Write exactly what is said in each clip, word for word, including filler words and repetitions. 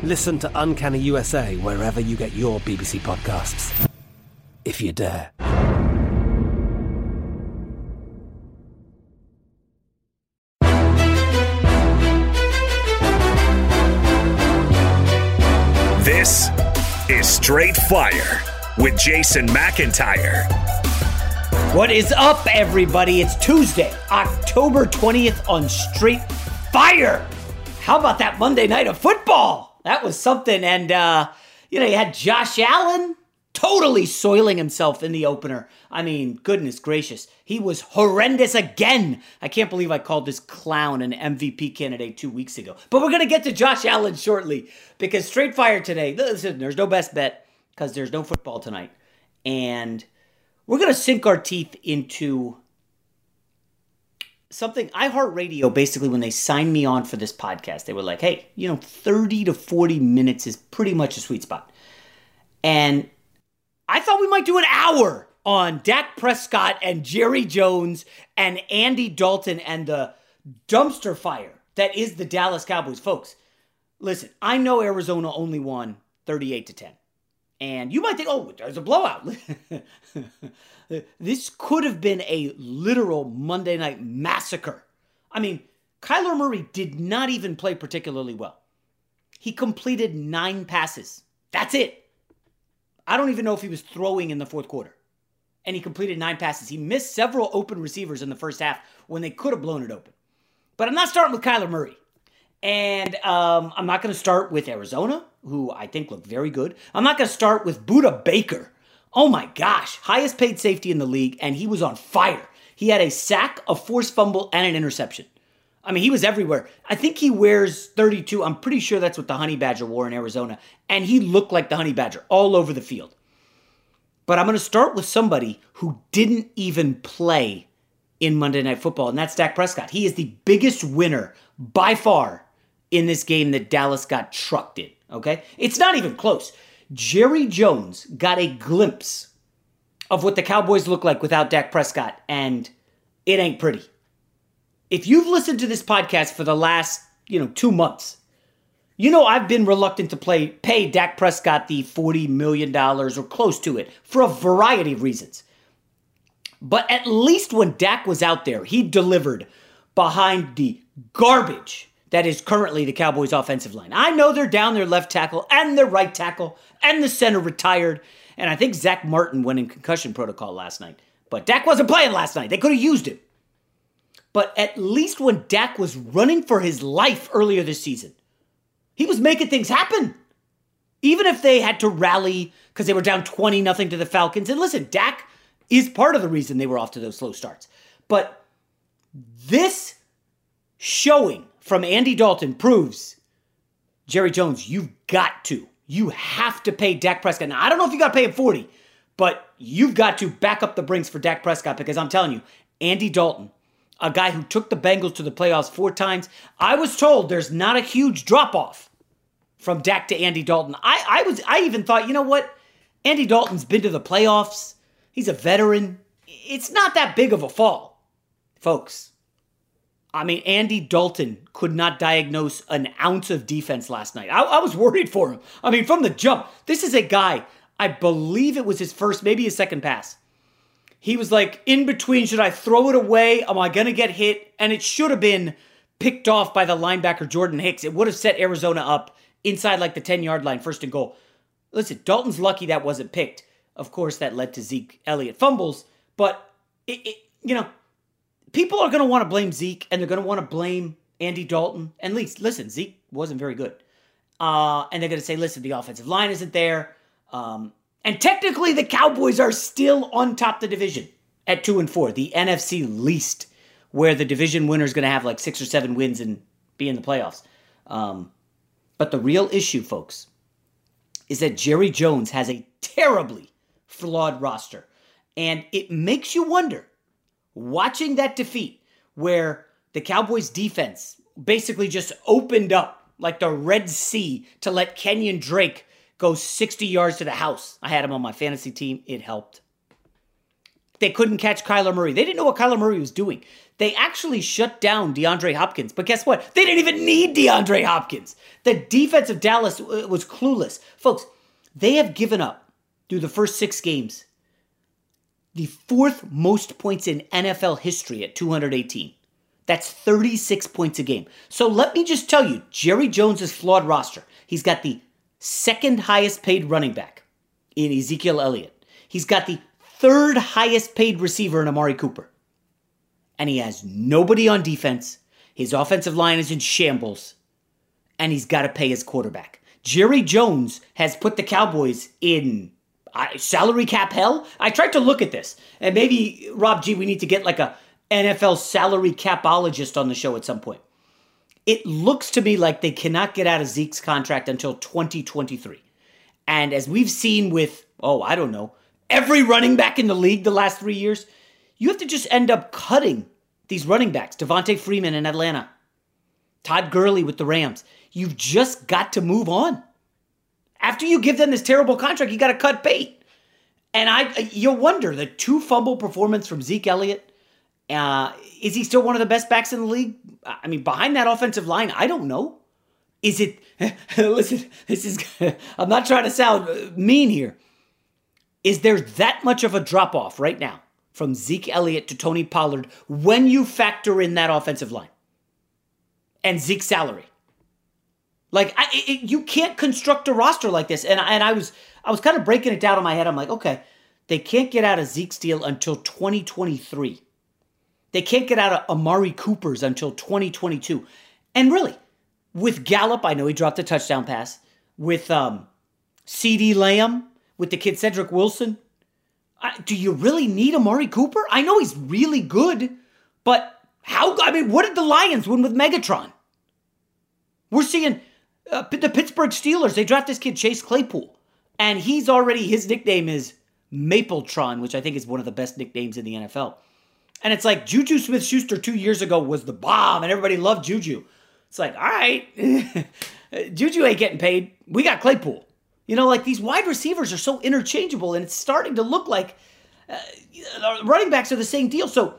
Listen to Uncanny U S A wherever you get your B B C podcasts, if you dare. This is Straight Fire with Jason McIntyre. What is up, everybody? It's Tuesday, October twentieth on Straight Fire. How about that Monday night of football? That was something, and, uh, you know, you had Josh Allen totally soiling himself in the opener. I mean, goodness gracious, he was horrendous again. I can't believe I called this clown an M V P candidate two weeks ago. But we're going to get to Josh Allen shortly, because Straight Fire today, listen, there's no best bet, because there's no football tonight. And we're going to sink our teeth into something. iHeartRadio, basically, when they signed me on for this podcast, they were like, hey, you know, thirty to forty minutes is pretty much a sweet spot. And I thought we might do an hour on Dak Prescott and Jerry Jones and Andy Dalton and the dumpster fire that is the Dallas Cowboys. Folks, listen, I know Arizona only won thirty-eight to ten. And you might think, oh, there's a blowout. This could have been a literal Monday night massacre. I mean, Kyler Murray did not even play particularly well. He completed nine passes. That's it. I don't even know if he was throwing in the fourth quarter. And he completed nine passes. He missed several open receivers in the first half when they could have blown it open. But I'm not starting with Kyler Murray. And um, I'm not going to start with Arizona, who I think looked very good. I'm not going to start with Budda Baker. Oh my gosh, highest paid safety in the league, and he was on fire. He had a sack, a forced fumble, and an interception. I mean, he was everywhere. I think he wears thirty-two. I'm pretty sure that's what the Honey Badger wore in Arizona. And he looked like the Honey Badger all over the field. But I'm going to start with somebody who didn't even play in Monday Night Football, and that's Dak Prescott. He is the biggest winner by far in this game that Dallas got trucked in, okay? It's not even close. Jerry Jones got a glimpse of what the Cowboys look like without Dak Prescott, and it ain't pretty. If you've listened to this podcast for the last, you know, two months, you know I've been reluctant to play, pay Dak Prescott the forty million dollars or close to it for a variety of reasons. But at least when Dak was out there, he delivered behind the garbage that is currently the Cowboys' offensive line. I know they're down their left tackle and their right tackle and the center retired. And I think Zach Martin went in concussion protocol last night. But Dak wasn't playing last night. They could have used him. But at least when Dak was running for his life earlier this season, he was making things happen. Even if they had to rally because they were down twenty nothing to the Falcons. And listen, Dak is part of the reason they were off to those slow starts. But this showing from Andy Dalton proves, Jerry Jones, you've got to. You have to pay Dak Prescott. Now, I don't know if you got to pay him forty, but you've got to back up the brinks for Dak Prescott because I'm telling you, Andy Dalton, a guy who took the Bengals to the playoffs four times, I was told there's not a huge drop-off from Dak to Andy Dalton. I, I was, I even thought, you know what? Andy Dalton's been to the playoffs. He's a veteran. It's not that big of a fall, folks. I mean, Andy Dalton could not diagnose an ounce of defense last night. I, I was worried for him. I mean, from the jump, this is a guy, I believe it was his first, maybe his second pass. He was like, in between, should I throw it away? Am I going to get hit? And it should have been picked off by the linebacker, Jordan Hicks. It would have set Arizona up inside like the ten-yard line, first and goal. Listen, Dalton's lucky that wasn't picked. Of course, that led to Zeke Elliott fumbles. But, it, it, you know, people are going to want to blame Zeke, and they're going to want to blame Andy Dalton. At least, listen, Zeke wasn't very good. Uh, and they're going to say, listen, the offensive line isn't there. Um, and technically, the Cowboys are still on top of the division at two and four, the N F C least, where the division winner is going to have like six or seven wins and be in the playoffs. Um, but the real issue, folks, is that Jerry Jones has a terribly flawed roster. And it makes you wonder, watching that defeat where the Cowboys defense basically just opened up like the Red Sea to let Kenyon Drake go sixty yards to the house. I had him on my fantasy team. It helped. They couldn't catch Kyler Murray. They didn't know what Kyler Murray was doing. They actually shut down DeAndre Hopkins. But guess what? They didn't even need DeAndre Hopkins. The defense of Dallas was clueless. Folks, they have given up through the first six games the fourth most points in N F L history at two hundred eighteen. That's thirty-six points a game. So let me just tell you, Jerry Jones' flawed roster. He's got the second highest paid running back in Ezekiel Elliott. He's got the third highest paid receiver in Amari Cooper. And he has nobody on defense. His offensive line is in shambles. And he's got to pay his quarterback. Jerry Jones has put the Cowboys in I, salary cap hell? I tried to look at this. And maybe, Rob G, we need to get like a N F L salary capologist on the show at some point. It looks to me like they cannot get out of Zeke's contract until twenty twenty-three. And as we've seen with, oh, I don't know, every running back in the league the last three years, you have to just end up cutting these running backs. Devontae Freeman in Atlanta. Todd Gurley with the Rams. You've just got to move on. After you give them this terrible contract, you got to cut bait. And I, you'll wonder, the two-fumble performance from Zeke Elliott, uh, is he still one of the best backs in the league? I mean, behind that offensive line, I don't know. Is it, listen, this is, I'm not trying to sound mean here. Is there that much of a drop-off right now from Zeke Elliott to Tony Pollard when you factor in that offensive line and Zeke's salary? Like, I, it, you can't construct a roster like this. And, and I was I was kind of breaking it down in my head. I'm like, okay, they can't get out of Zeke's deal until twenty twenty-three. They can't get out of Amari Cooper's until twenty twenty-two. And really, with Gallup, I know he dropped a touchdown pass. With um, CeeDee Lamb, with the kid Cedric Wilson, I, do you really need Amari Cooper? I know he's really good, but how? I mean, what did the Lions win with Megatron? We're seeing... Uh, the Pittsburgh Steelers, they draft this kid, Chase Claypool. And he's already, his nickname is Mapletron, which I think is one of the best nicknames in the N F L. And it's like Juju Smith-Schuster two years ago was the bomb and everybody loved Juju. It's like, all right, Juju ain't getting paid. We got Claypool. You know, like these wide receivers are so interchangeable and it's starting to look like uh, running backs are the same deal. So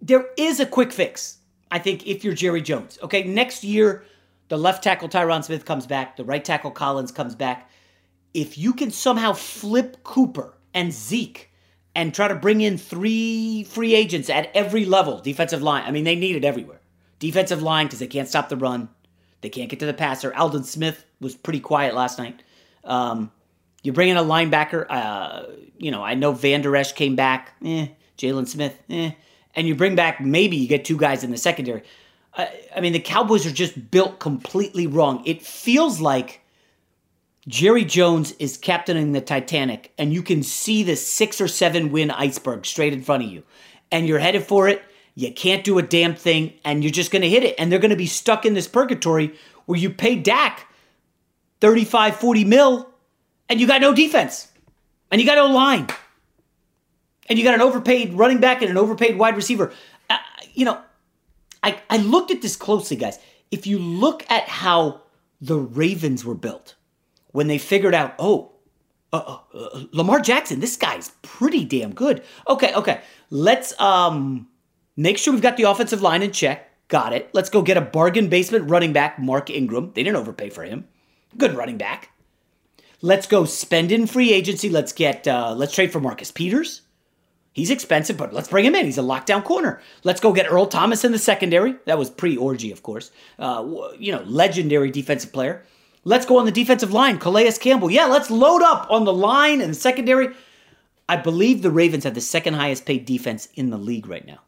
there is a quick fix, I think, if you're Jerry Jones. Okay, next year, the left tackle, Tyron Smith, comes back. The right tackle, Collins, comes back. If you can somehow flip Cooper and Zeke and try to bring in three free agents at every level, defensive line. I mean, they need it everywhere. Defensive line, because they can't stop the run. They can't get to the passer. Aldon Smith was pretty quiet last night. Um, you bring in a linebacker. Uh, you know, I know Van Der Esch came back. Eh, Jalen Smith. Eh. And you bring back, maybe you get two guys in the secondary. I, I mean, the Cowboys are just built completely wrong. It feels like Jerry Jones is captaining the Titanic, and you can see the six or seven win iceberg straight in front of you. And you're headed for it. You can't do a damn thing, and you're just going to hit it. And they're going to be stuck in this purgatory where you pay Dak thirty-five, forty mil, and you got no defense, and you got no line, and you got an overpaid running back and an overpaid wide receiver. Uh, you know, I, I looked at this closely, guys. If you look at how the Ravens were built when they figured out, oh, uh, uh, uh, Lamar Jackson, this guy's pretty damn good. Okay, okay, let's... um. Make sure we've got the offensive line in check. Got it. Let's go get a bargain basement running back, Mark Ingram. They didn't overpay for him. Good running back. Let's go spend in free agency. Let's get, uh, let's trade for Marcus Peters. He's expensive, but let's bring him in. He's a lockdown corner. Let's go get Earl Thomas in the secondary. That was pre-Orgy, of course. Uh, you know, legendary defensive player. Let's go on the defensive line, Calais Campbell. Yeah, let's load up on the line and the secondary. I believe the Ravens have the second highest paid defense in the league right now.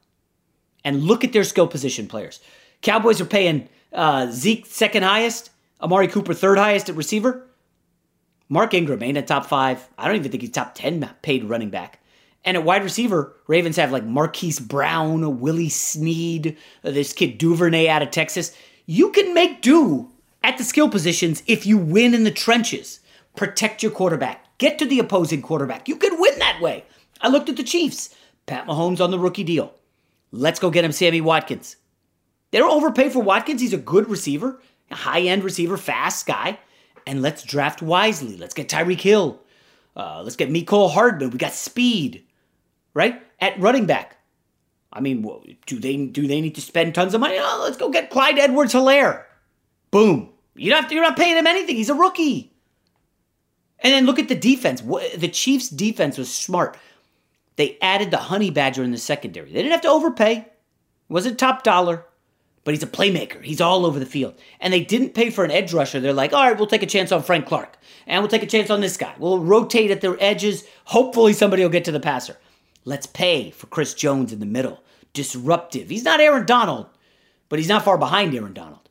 And look at their skill position players. Cowboys are paying uh, Zeke second highest, Amari Cooper third highest at receiver. Mark Ingram ain't a top five. I don't even think he's top ten paid running back. And at wide receiver, Ravens have like Marquise Brown, Willie Sneed, this kid Duvernay out of Texas. You can make do at the skill positions if you win in the trenches. Protect your quarterback. Get to the opposing quarterback. You can win that way. I looked at the Chiefs. Pat Mahomes on the rookie deal. Let's go get him Sammy Watkins. They don't overpay for Watkins. He's a good receiver, a high-end receiver, fast guy. And let's draft wisely. Let's get Tyreek Hill. Uh, let's get Mecole Hardman. We got speed, right? At running back. I mean, do they do they need to spend tons of money? Oh, let's go get Clyde Edwards-Hilaire. Boom. You don't have to, you're not paying him anything. He's a rookie. And then look at the defense. The Chiefs' defense was smart. They added the honey badger in the secondary. They didn't have to overpay. It wasn't top dollar, but he's a playmaker. He's all over the field. And they didn't pay for an edge rusher. They're like, all right, we'll take a chance on Frank Clark, and we'll take a chance on this guy. We'll rotate at their edges. Hopefully somebody will get to the passer. Let's pay for Chris Jones in the middle. Disruptive. He's not Aaron Donald, but he's not far behind Aaron Donald.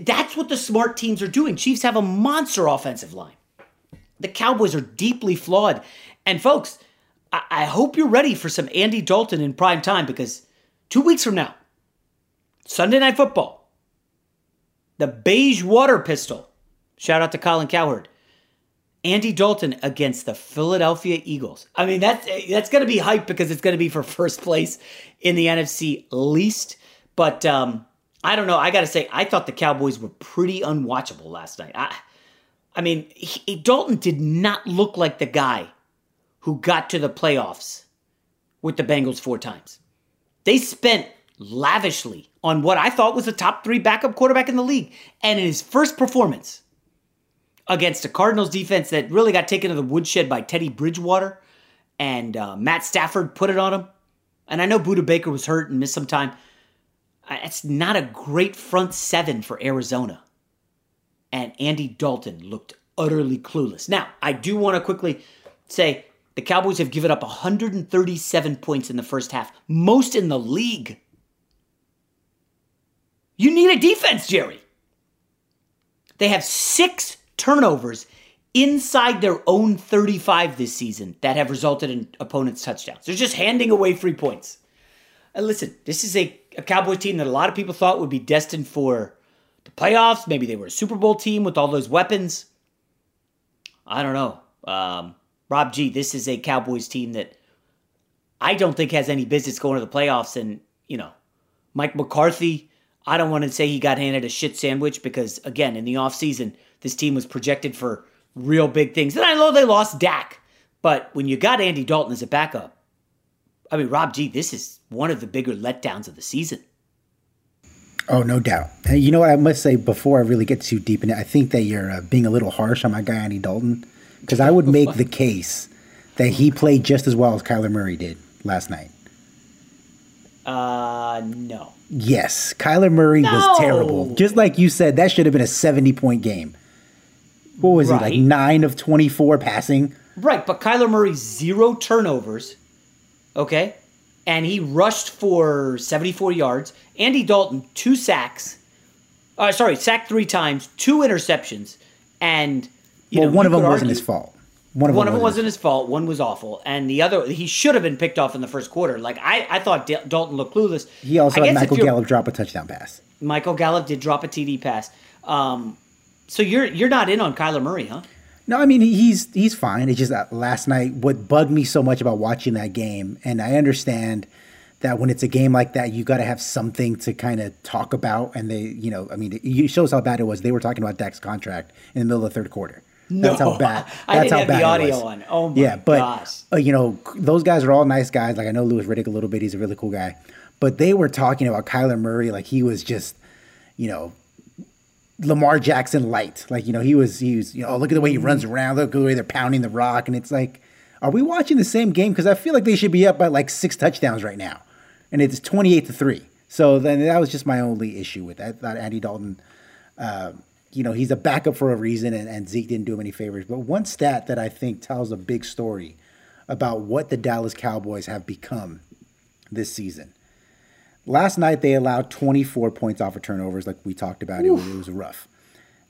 That's what the smart teams are doing. Chiefs have a monster offensive line. The Cowboys are deeply flawed. And folks, I hope you're ready for some Andy Dalton in prime time, because two weeks from now, Sunday Night Football, the beige water pistol, shout out to Colin Cowherd, Andy Dalton against the Philadelphia Eagles. I mean, that's, that's going to be hype, because it's going to be for first place in the N F C least. But um, I don't know. I got to say, I thought the Cowboys were pretty unwatchable last night. I, I mean, he, Dalton did not look like the guy who got to the playoffs with the Bengals four times. They spent lavishly on what I thought was the top three backup quarterback in the league. And in his first performance against the Cardinals defense that really got taken to the woodshed by Teddy Bridgewater, and uh, Matt Stafford put it on him. And I know Budda Baker was hurt and missed some time. It's not a great front seven for Arizona. And Andy Dalton looked utterly clueless. Now, I do want to quickly say, the Cowboys have given up one hundred thirty-seven points in the first half, most in the league. You need a defense, Jerry. They have six turnovers inside their own thirty-five this season that have resulted in opponents' touchdowns. They're just handing away free points. And listen, this is a, a Cowboys team that a lot of people thought would be destined for the playoffs. Maybe they were a Super Bowl team with all those weapons. I don't know. Um... Rob G, this is a Cowboys team that I don't think has any business going to the playoffs. And, you know, Mike McCarthy, I don't want to say he got handed a shit sandwich, because, again, in the offseason, this team was projected for real big things. And I know they lost Dak, but when you got Andy Dalton as a backup, I mean, Rob G, this is one of the bigger letdowns of the season. Oh, no doubt. You know what? I must say, before I really get too deep in it, I think that you're uh, being a little harsh on my guy, Andy Dalton. Because I would make the case that he played just as well as Kyler Murray did last night. Uh, no. Yes. Kyler Murray no. was terrible. Just like you said, that should have been a seventy-point game. What was right. he, like nine of twenty-four passing? Right, but Kyler Murray, zero turnovers, okay? And he rushed for seventy-four yards. Andy Dalton, two sacks. Uh, sorry, sacked three times, two interceptions. And, you well, know, one of them argue, wasn't his fault. One of, one of them wasn't his fault. One was awful. And the other, he should have been picked off in the first quarter. Like, I, I thought D- Dalton looked clueless. He also I had Michael Gallup drop a touchdown pass. Michael Gallup did drop a T D pass. Um, so you're you're not in on Kyler Murray, huh? No, I mean, he's he's fine. It's just that last night, what bugged me so much about watching that game, and I understand that when it's a game like that, you got to have something to kind of talk about. And they, you know, I mean, it shows how bad it was. They were talking about Dak's contract in the middle of the third quarter. No, that's how bad. That's I didn't how have bad the audio on. Oh my yeah, but, gosh! Uh, you know, those guys are all nice guys. Like I know Louis Riddick a little bit; he's a really cool guy. But they were talking about Kyler Murray like he was just, you know, Lamar Jackson light. Like you know, he was he was you know, oh, look at the way he runs around. Look at the way they're pounding the rock, and it's like, are we watching the same game? Because I feel like they should be up by like six touchdowns right now, and it's twenty-eight to three. So then that was just my only issue with that. I thought Andy Dalton. Uh, You know, he's a backup for a reason, and, and Zeke didn't do him any favors. But one stat that I think tells a big story about what the Dallas Cowboys have become this season. Last night, they allowed twenty-four points off of turnovers, like we talked about. It was, it was rough.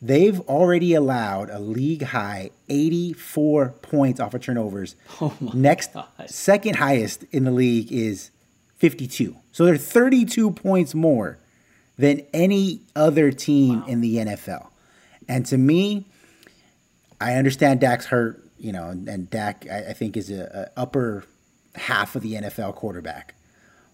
They've already allowed a league-high eighty-four points off of turnovers. Oh my Next, God. Second highest in the league is fifty-two. So they're thirty-two points more than any other team wow. in the N F L. And to me, I understand Dak's hurt, you know, and, and Dak, I, I think, is a, a upper half of the N F L quarterback.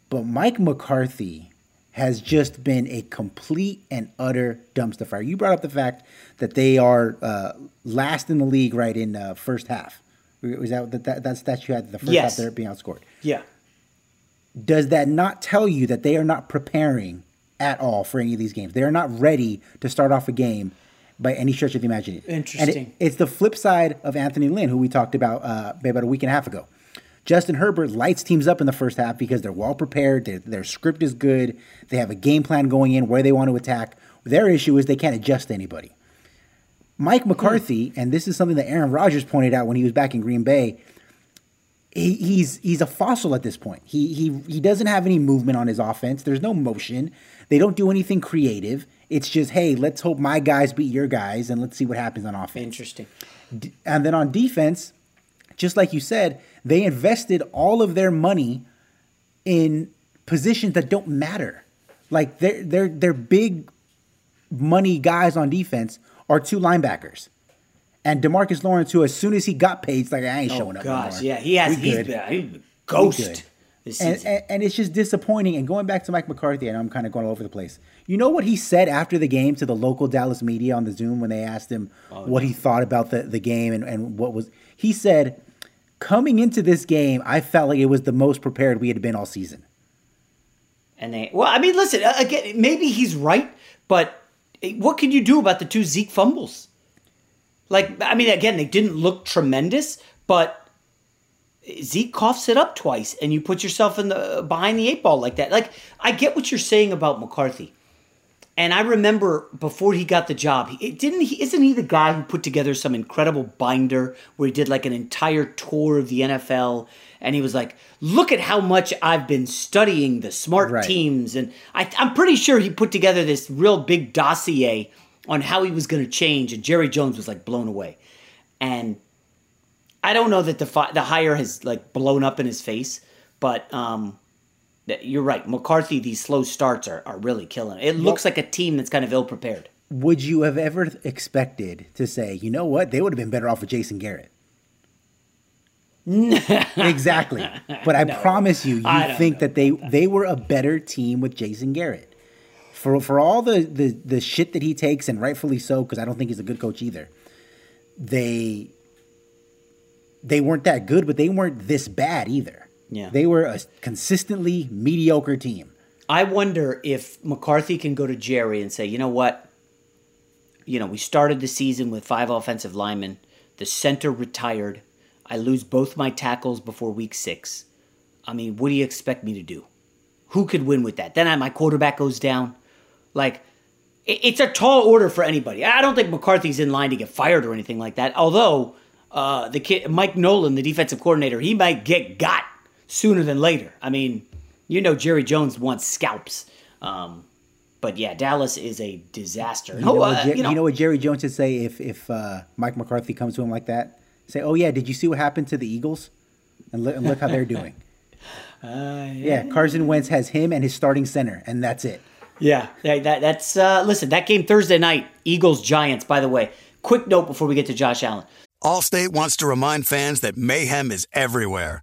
But Mike McCarthy has just been a complete and utter dumpster fire. You brought up the fact that they are uh, last in the league right in the uh, first half. Was that that, that, that stat you had the first yes. half they're being outscored? Yeah. Does that not tell you that they are not preparing at all for any of these games? They are not ready to start off a game by any stretch of the imagination. Interesting. And it, it's the flip side of Anthony Lynn, who we talked about uh, maybe about a week and a half ago. Justin Herbert lights teams up in the first half because they're well prepared. Their, their script is good. They have a game plan going in where they want to attack. Their issue is they can't adjust to anybody. Mike McCarthy, and this is something that Aaron Rodgers pointed out when he was back in Green Bay, he, he's he's a fossil at this point. He he he doesn't have any movement on his offense. There's no motion. They don't do anything creative. It's just, hey, let's hope my guys beat your guys, and let's see what happens on offense. Interesting. D- and then on defense, just like you said, they invested all of their money in positions that don't matter. Like their their their big money guys on defense are two linebackers. And DeMarcus Lawrence, who as soon as he got paid, it's like, I ain't oh, showing up gosh, anymore. Oh, gosh, yeah. He has, he's been a ghost. And, and, and it's just disappointing. And going back to Mike McCarthy, I know I'm kind of going all over the place. You know what he said after the game to the local Dallas media on the Zoom when they asked him oh, what no. he thought about the, the game and, and what was – he said, coming into this game, I felt like it was the most prepared we had been all season. And they – well, I mean, listen, again, maybe he's right, but what can you do about the two Zeke fumbles? Like, I mean, again, they didn't look tremendous, but – Zeke coughs it up twice, and you put yourself in the behind the eight ball like that. Like, I get what you're saying about McCarthy, and I remember before he got the job, he, didn't he? Isn't he the guy who put together some incredible binder where he did like an entire tour of the N F L, and he was like, "Look at how much I've been studying the smart right. teams," and I, I'm pretty sure he put together this real big dossier on how he was going to change, and Jerry Jones was like blown away, and. I don't know that the fi- the hire has like blown up in his face, but um, you're right. McCarthy, these slow starts are, are really killing it. It looks well, like a team that's kind of ill-prepared. Would you have ever expected to say, you know what, they would have been better off with Jason Garrett? Exactly. But I no, promise you, you think know. that they, they were a better team with Jason Garrett. For for all the, the, the shit that he takes, and rightfully so, because I don't think he's a good coach either, they... They weren't that good, but they weren't this bad either. Yeah. They were a consistently mediocre team. I wonder if McCarthy can go to Jerry and say, you know what? You know, we started the season with five offensive linemen. The center retired. I lose both my tackles before week six. I mean, what do you expect me to do? who could win with that? Then I, my quarterback goes down. Like, it, it's a tall order for anybody. I don't think McCarthy's in line to get fired or anything like that. Although uh, the kid, Mike Nolan, the defensive coordinator, he might get got sooner than later. I mean, you know, Jerry Jones wants scalps. Um, but yeah, Dallas is a disaster. You know, oh, uh, Jer- you know, you know what Jerry Jones would say if if uh, Mike McCarthy comes to him like that? Say, "Oh yeah, did you see what happened to the Eagles? And, li- and look how they're doing." Uh, yeah. yeah, Carson Wentz has him and his starting center, and that's it. Yeah, that, that that's uh, listen. That game Thursday night, Eagles Giants. By the way, quick note before we get to Josh Allen. Allstate wants to remind fans that mayhem is everywhere,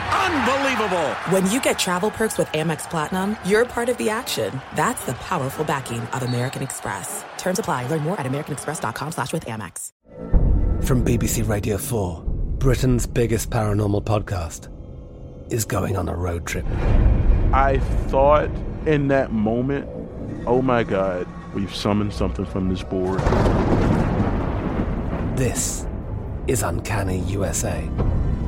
Unbelievable! When you get travel perks with Amex Platinum, you're part of the action. That's the powerful backing of American Express. Terms apply. Learn more at americanexpress.com slash with Amex. From B B C Radio four, Britain's biggest paranormal podcast is going on a road trip. I thought in that moment, oh my God, we've summoned something from this board. This is Uncanny U S A.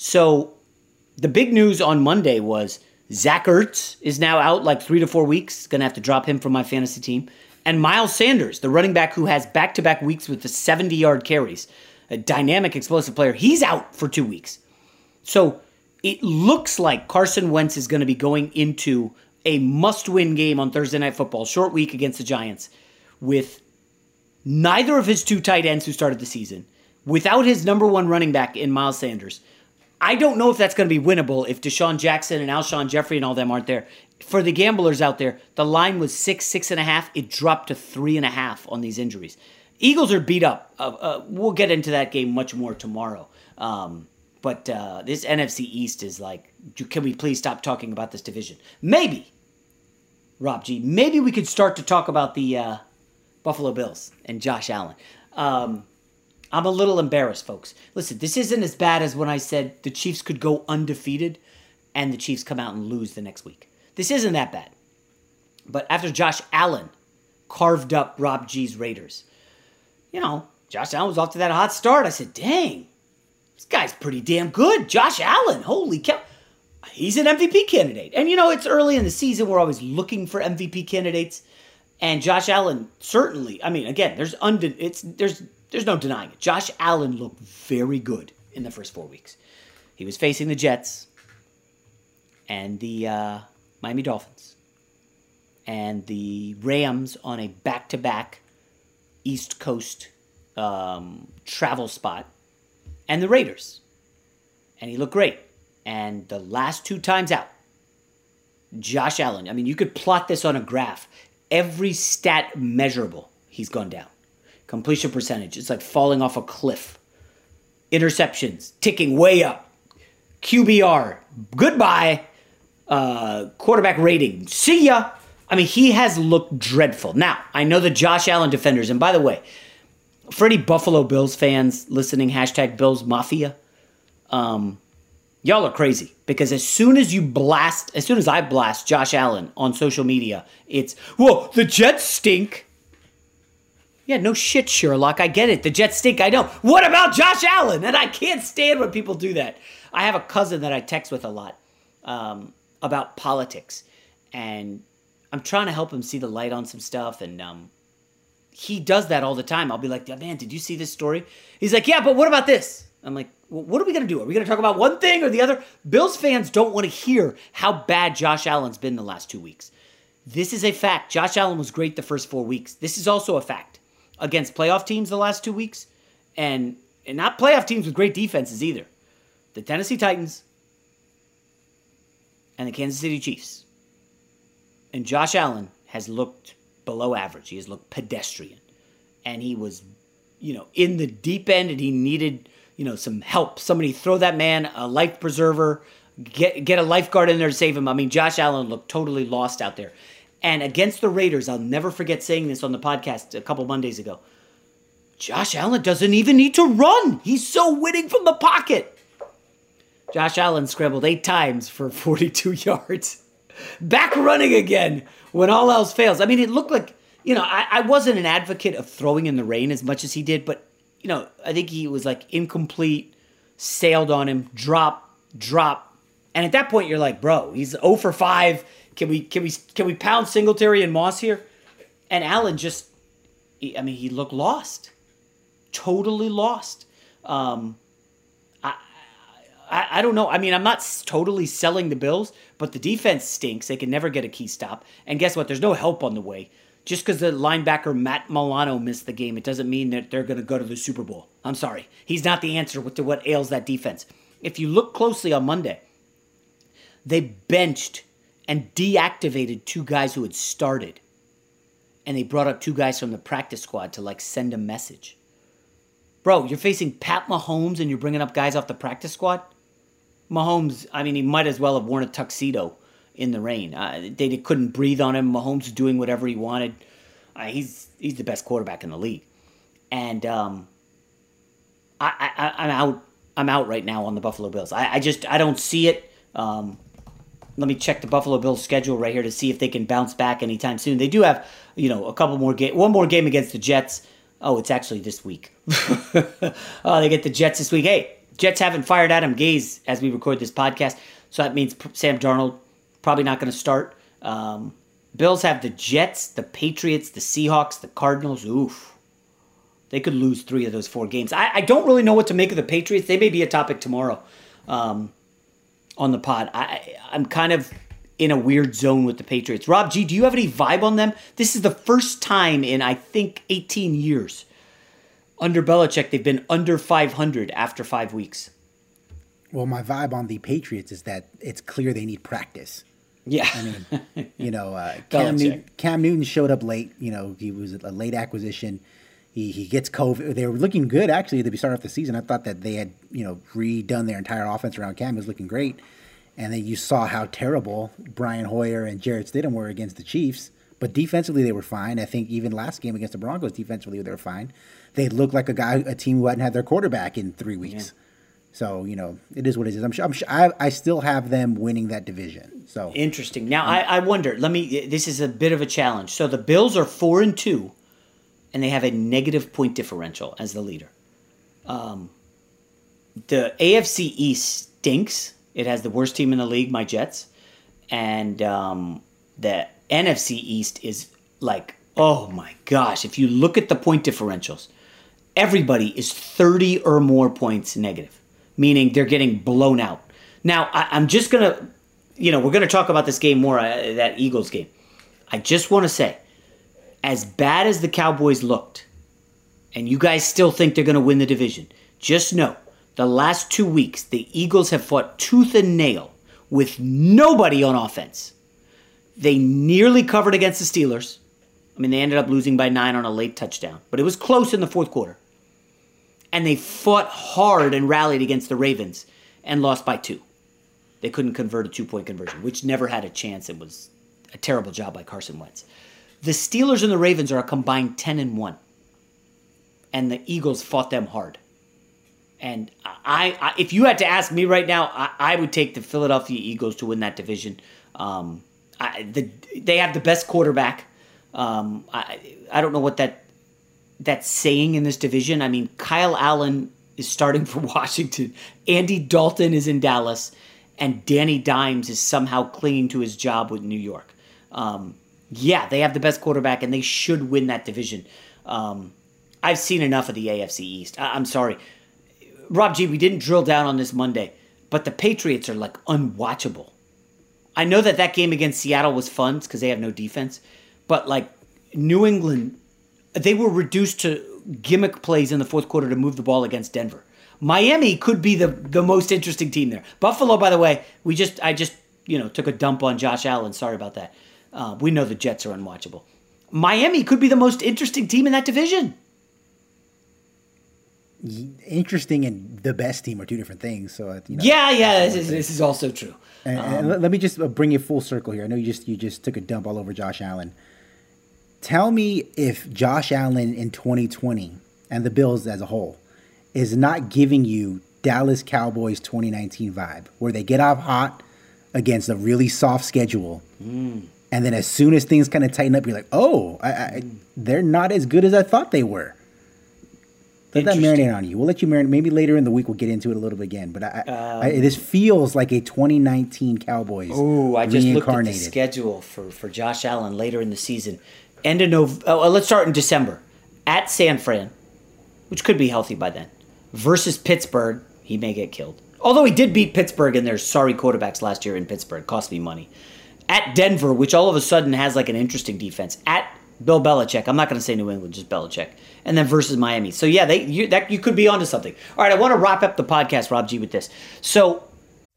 So the big news on Monday was Zach Ertz is now out like three to four weeks. Going to have to drop him from my fantasy team. And Miles Sanders, the running back who has back-to-back weeks with the seventy-yard carries, a dynamic, explosive player, he's out for two weeks. So it looks like Carson Wentz is going to be going into a must-win game on Thursday Night Football, short week against the Giants, with neither of his two tight ends who started the season, without his number one running back in Miles Sanders. I don't know if that's going to be winnable if Deshaun Jackson and Alshon Jeffrey and all them aren't there. For the gamblers out there, the line was six, six and a half. It dropped to three and a half on these injuries. Eagles are beat up. Uh, uh, we'll get into that game much more tomorrow. Um, but uh, this N F C East is like, can we please stop talking about this division? Maybe, Rob G, maybe we could start to talk about the uh, Buffalo Bills and Josh Allen. Um I'm a little embarrassed, folks. Listen, this isn't as bad as when I said the Chiefs could go undefeated and the Chiefs come out and lose the next week. This isn't that bad. But after Josh Allen carved up Rob G's Raiders, you know, Josh Allen was off to that hot start. I said, dang, this guy's pretty damn good. Josh Allen, holy cow. he's an M V P candidate. And, you know, it's early in the season. We're always looking for M V P candidates. And Josh Allen certainly, I mean, again, there's unden- it's there's there's no denying it. Josh Allen looked very good in the first four weeks. He was facing the Jets and the uh, Miami Dolphins and the Rams on a back-to-back East Coast um, travel spot and the Raiders. And he looked great. And the last two times out, Josh Allen, I mean, you could plot this on a graph. Every stat measurable, he's gone down. Completion percentage, it's like falling off a cliff. Interceptions, ticking way up. Q B R, goodbye. Uh, quarterback rating, see ya. I mean, he has looked dreadful. Now, I know the Josh Allen defenders, and by the way, for any Buffalo Bills fans listening, hashtag Bills Mafia, um, y'all are crazy, because as soon as you blast, as soon as I blast Josh Allen on social media, it's, whoa, the Jets stink. Yeah, no shit, Sherlock. I get it. The Jets stink. I know. What about Josh Allen? And I can't stand when people do that. I have a cousin that I text with a lot um, about politics, and I'm trying to help him see the light on some stuff, and um, he does that all the time. I'll be like, man, did you see this story? He's like, yeah, but what about this? I'm like, well, what are we going to do? Are we going to talk about one thing or the other? Bills fans don't want to hear how bad Josh Allen's been the last two weeks. This is a fact. Josh Allen was great the first four weeks. This is also a fact. Against playoff teams the last two weeks, and, and not playoff teams with great defenses either. The Tennessee Titans and the Kansas City Chiefs. And Josh Allen has looked below average. He has looked pedestrian. And he was, you know, in the deep end, and he needed... you know, some help. Somebody throw that man a life preserver, get get a lifeguard in there to save him. I mean, Josh Allen looked totally lost out there. And against the Raiders, I'll never forget saying this on the podcast a couple Mondays ago, Josh Allen doesn't even need to run. He's so winning from the pocket. Josh Allen scrambled eight times for forty-two yards. Back running again when all else fails. I mean, it looked like, you know, I, I wasn't an advocate of throwing in the rain as much as he did, but you know, I think he was like incomplete, sailed on him, drop, drop. And at that point, you're like, bro, he's oh for five. Can we can we, can we pound Singletary and Moss here? And Allen just, I mean, he looked lost. Totally lost. Um, I, I, I don't know. I mean, I'm not totally selling the Bills, but the defense stinks. They can never get a key stop. And guess what? There's no help on the way. Just because the linebacker Matt Milano missed the game, it doesn't mean that they're going to go to the Super Bowl. I'm sorry. He's not the answer to what ails that defense. If you look closely on Monday, they benched and deactivated two guys who had started. And they brought up two guys from the practice squad to, like, send a message. Bro, you're facing Pat Mahomes and you're bringing up guys off the practice squad? Mahomes, I mean, he might as well have worn a tuxedo in the rain. Uh, they couldn't breathe on him. Mahomes doing whatever he wanted. Uh, he's he's the best quarterback in the league, and um, I, I, I'm out. I'm out right now on the Buffalo Bills. I, I just I don't see it. Um, let me check the Buffalo Bills schedule right here to see if they can bounce back anytime soon. They do have, you know, a couple more game, one more game against the Jets. Oh, it's actually this week. Oh, they get the Jets this week. Hey, Jets haven't fired Adam Gase as we record this podcast, so that means Sam Darnold probably not going to start. Um, Bills have the Jets, the Patriots, the Seahawks, the Cardinals. Oof. They could lose three of those four games. I, I don't really know what to make of the Patriots. They may be a topic tomorrow um, on the pod. I, I'm kind of in a weird zone with the Patriots. Rob G, do you have any vibe on them? This is the first time in, I think, eighteen years under Belichick they've been under five hundred after five weeks. Well, my vibe on the Patriots is that it's clear they need practice. Yeah. I mean, you know, uh, Cam, Newton, Cam Newton showed up late. You know, he was a late acquisition. He he gets COVID. They were looking good, actually, to be starting off the season. I thought that they had, you know, redone their entire offense around Cam. It was looking great. And then you saw how terrible Brian Hoyer and Jarrett Stidham were against the Chiefs. But defensively, they were fine. I think even last game against the Broncos, defensively, they were fine. They looked like a guy, a team who hadn't had their quarterback in three weeks. Yeah. So, you know, it is what it is. I'm sure, I'm sure I, I still have them winning that division. So interesting. Now, um, I, I wonder, let me, this is a bit of a challenge. So the Bills are four and two, and they have a negative point differential as the leader. Um, the A F C East stinks. It has the worst team in the league, my Jets. And um, the N F C East is like, oh my gosh. If you look at the point differentials, everybody is thirty or more points negative, meaning they're getting blown out. Now, I, I'm just going to, you know, we're going to talk about this game more, uh, that Eagles game. I just want to say, as bad as the Cowboys looked, and you guys still think they're going to win the division, just know the last two weeks, the Eagles have fought tooth and nail with nobody on offense. They nearly covered against the Steelers. I mean, they ended up losing by nine on a late touchdown, but it was close in the fourth quarter. And they fought hard and rallied against the Ravens and lost by two. They couldn't convert a two-point conversion, which never had a chance. It was a terrible job by Carson Wentz. The Steelers and the Ravens are a combined ten and one, and the Eagles fought them hard. And I, I if you had to ask me right now, I, I would take the Philadelphia Eagles to win that division. Um, I, the, they have the best quarterback. Um, I I don't know what that that's saying in this division. I mean, Kyle Allen is starting for Washington. Andy Dalton is in Dallas. And Danny Dimes is somehow clinging to his job with New York. Um, yeah, they have the best quarterback, and they should win that division. Um, I've seen enough of the A F C East. I- I'm sorry. Rob G, we didn't drill down on this Monday, but the Patriots are, like, unwatchable. I know that that game against Seattle was fun because they have no defense, but, like, New England, they were reduced to gimmick plays in the fourth quarter to move the ball against Denver. Miami could be the, the most interesting team there. Buffalo, by the way, we just I just you know took a dump on Josh Allen. Sorry about that. Uh, we know the Jets are unwatchable. Miami could be the most interesting team in that division. Interesting and the best team are two different things. So you know, yeah, yeah, this is, this is also true. And, um, and let me just bring you full circle here. I know you just you just took a dump all over Josh Allen. Tell me if Josh Allen in twenty twenty and the Bills as a whole is not giving you Dallas Cowboys twenty nineteen vibe, where they get off hot against a really soft schedule. Mm. And then as soon as things kind of tighten up, you're like, oh, I, I, they're not as good as I thought they were. Let that marinate on you. We'll let you marinate. Maybe later in the week we'll get into it a little bit again. But I, um, I, this feels like a twenty nineteen Cowboys. Oh, I just looked at the schedule for, for Josh Allen later in the season. End of November. Oh, let's start in December. At San Fran, which could be healthy by then. Versus Pittsburgh, he may get killed. Although he did beat Pittsburgh and their sorry quarterbacks last year in Pittsburgh. Cost me money. At Denver, which all of a sudden has like an interesting defense. At Bill Belichick. I'm not going to say New England, just Belichick. And then versus Miami. So yeah, they you, that, you could be onto something. All right, I want to wrap up the podcast, Rob G, with this. So,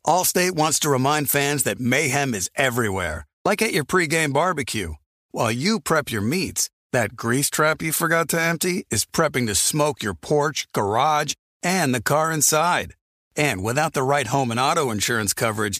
Allstate wants to remind fans that mayhem is everywhere. Like at your pregame barbecue. While you prep your meats, that grease trap you forgot to empty is prepping to smoke your porch, garage, and the car inside. And without the right home and auto insurance coverage,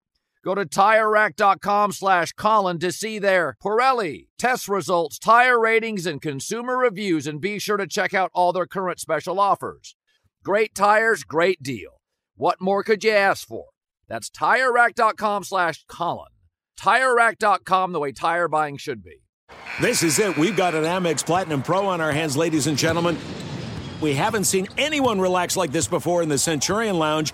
Go to TireRack.com slash Colin to see their Pirelli test results, tire ratings, and consumer reviews, and be sure to check out all their current special offers. Great tires, great deal. What more could you ask for? That's TireRack.com slash Colin. Tire Rack dot com, the way tire buying should be. This is it. We've got an Amex Platinum Pro on our hands, ladies and gentlemen. We haven't seen anyone relax like this before in the Centurion Lounge.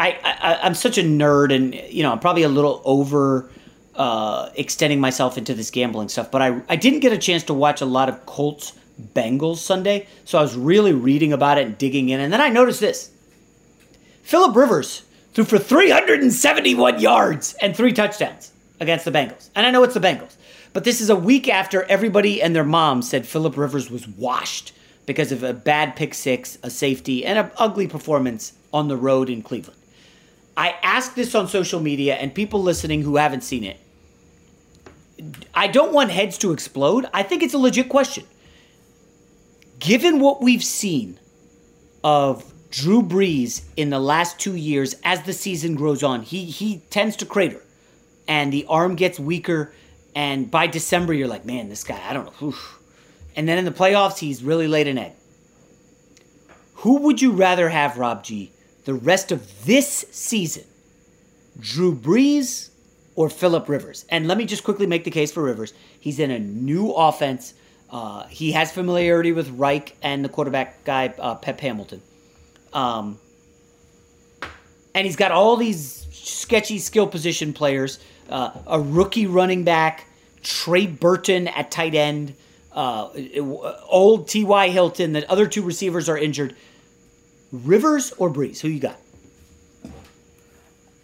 I, I, I'm such a nerd, and you know I'm probably a little over uh, extending myself into this gambling stuff, but I, I didn't get a chance to watch a lot of Colts Bengals Sunday, so I was really reading about it and digging in, and then I noticed this. Phillip Rivers threw for three hundred seventy-one yards and three touchdowns against the Bengals, and I know it's the Bengals, but this is a week after everybody and their mom said Phillip Rivers was washed because of a bad pick six, a safety, and an ugly performance on the road in Cleveland. I asked this on social media, and people listening who haven't seen it, I don't want heads to explode. I think it's a legit question. Given what we've seen of Drew Brees in the last two years, as the season grows on, he he tends to crater, and the arm gets weaker, and by December, you're like, man, this guy, I don't know. Oof. And then in the playoffs, he's really laid an egg. Who would you rather have, Rob G., the rest of this season, Drew Brees or Phillip Rivers? And let me just quickly make the case for Rivers. He's in a new offense. Uh, he has familiarity with Reich and the quarterback guy, uh, Pep Hamilton. Um, and he's got all these sketchy skill position players, uh, a rookie running back, Trey Burton at tight end, uh, old T Y. Hilton. The other two receivers are injured. Rivers or Brees? Who you got?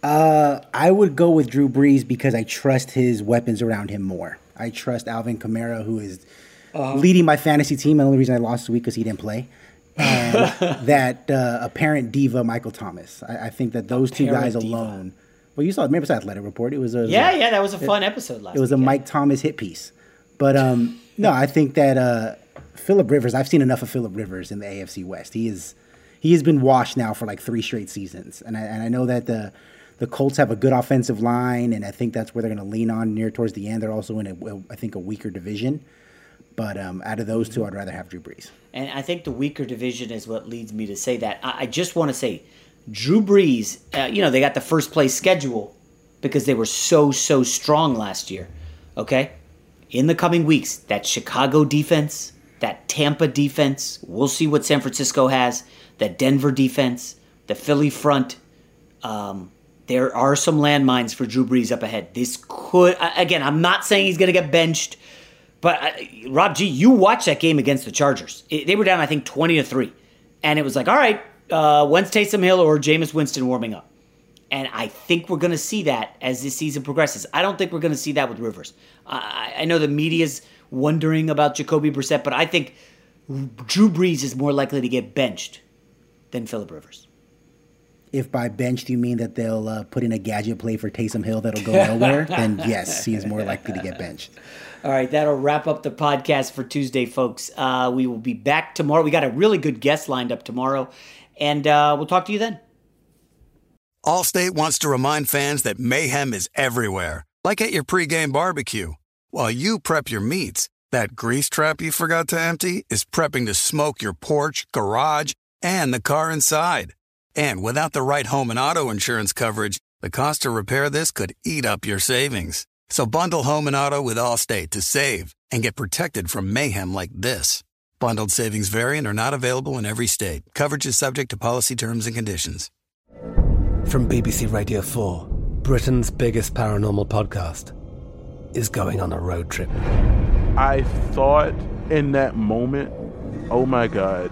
Uh, I would go with Drew Brees because I trust his weapons around him more. I trust Alvin Kamara, who is uh, leading my fantasy team. The only reason I lost this week because he didn't play. And that uh, apparent diva, Michael Thomas. I, I think that those two guys diva. alone. Well, you saw, remember the Athletic Report? It was a, yeah, yeah, that was a fun it, episode last week. It was weekend. a Mike Thomas hit piece. But um, no, I think that uh, Phillip Rivers, I've seen enough of Phillip Rivers in the A F C West. He is... He has been washed now for like three straight seasons. And I, and I know that the the Colts have a good offensive line, and I think that's where they're going to lean on near towards the end. They're also in, a, I think, a weaker division. But um, out of those two, I'd rather have Drew Brees. And I think the weaker division is what leads me to say that. I, I just want to say, Drew Brees, uh, you know, they got the first place schedule because they were so, so strong last year. Okay? In the coming weeks, that Chicago defense, that Tampa defense, we'll see what San Francisco has. The Denver defense, the Philly front, um, there are some landmines for Drew Brees up ahead. This could, again, I'm not saying he's going to get benched, but I, Rob G, you watched that game against the Chargers. It, they were down, I think, twenty to three. And it was like, all right, uh, when's Taysom Hill or Jameis Winston warming up? And I think we're going to see that as this season progresses. I don't think we're going to see that with Rivers. I, I know the media's wondering about Jacoby Brissett, but I think Drew Brees is more likely to get benched than Phillip Rivers. If by benched you mean that they'll uh, put in a gadget play for Taysom Hill that'll go nowhere, then yes, he is more likely to get benched. All right, that'll wrap up the podcast for Tuesday, folks. Uh, we will be back tomorrow. We got a really good guest lined up tomorrow, and uh, we'll talk to you then. Allstate wants to remind fans that mayhem is everywhere, like at your pregame barbecue. While you prep your meats, that grease trap you forgot to empty is prepping to smoke your porch, garage, and the car inside. And without the right home and auto insurance coverage, the cost to repair this could eat up your savings. So bundle home and auto with Allstate to save and get protected from mayhem like this. Bundled savings vary and are not available in every state. Coverage is subject to policy terms and conditions. From B B C Radio four, Britain's biggest paranormal podcast is going on a road trip. I thought in that moment, oh my God,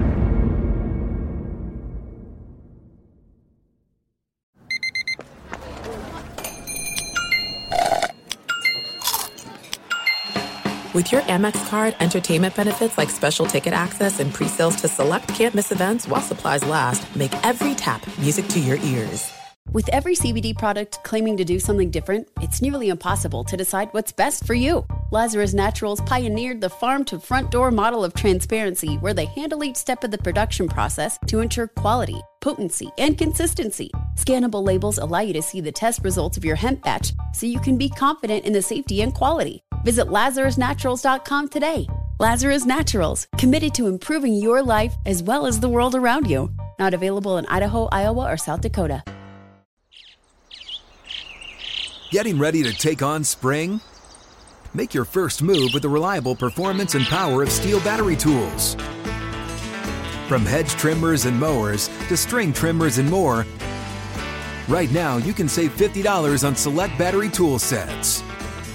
With your Amex card, entertainment benefits like special ticket access and pre-sales to select can't-miss events while supplies last make every tap music to your ears. With every C B D product claiming to do something different, it's nearly impossible to decide what's best for you. Lazarus Naturals pioneered the farm-to-front-door model of transparency where they handle each step of the production process to ensure quality, potency, and consistency. Scannable labels allow you to see the test results of your hemp batch so you can be confident in the safety and quality. Visit Lazarus Naturals dot com today. Lazarus Naturals, committed to improving your life as well as the world around you. Not available in Idaho, Iowa, or South Dakota. Getting ready to take on spring? Make your first move with the reliable performance and power of Steel battery tools. From hedge trimmers and mowers to string trimmers and more, right now you can save fifty dollars on select battery tool sets.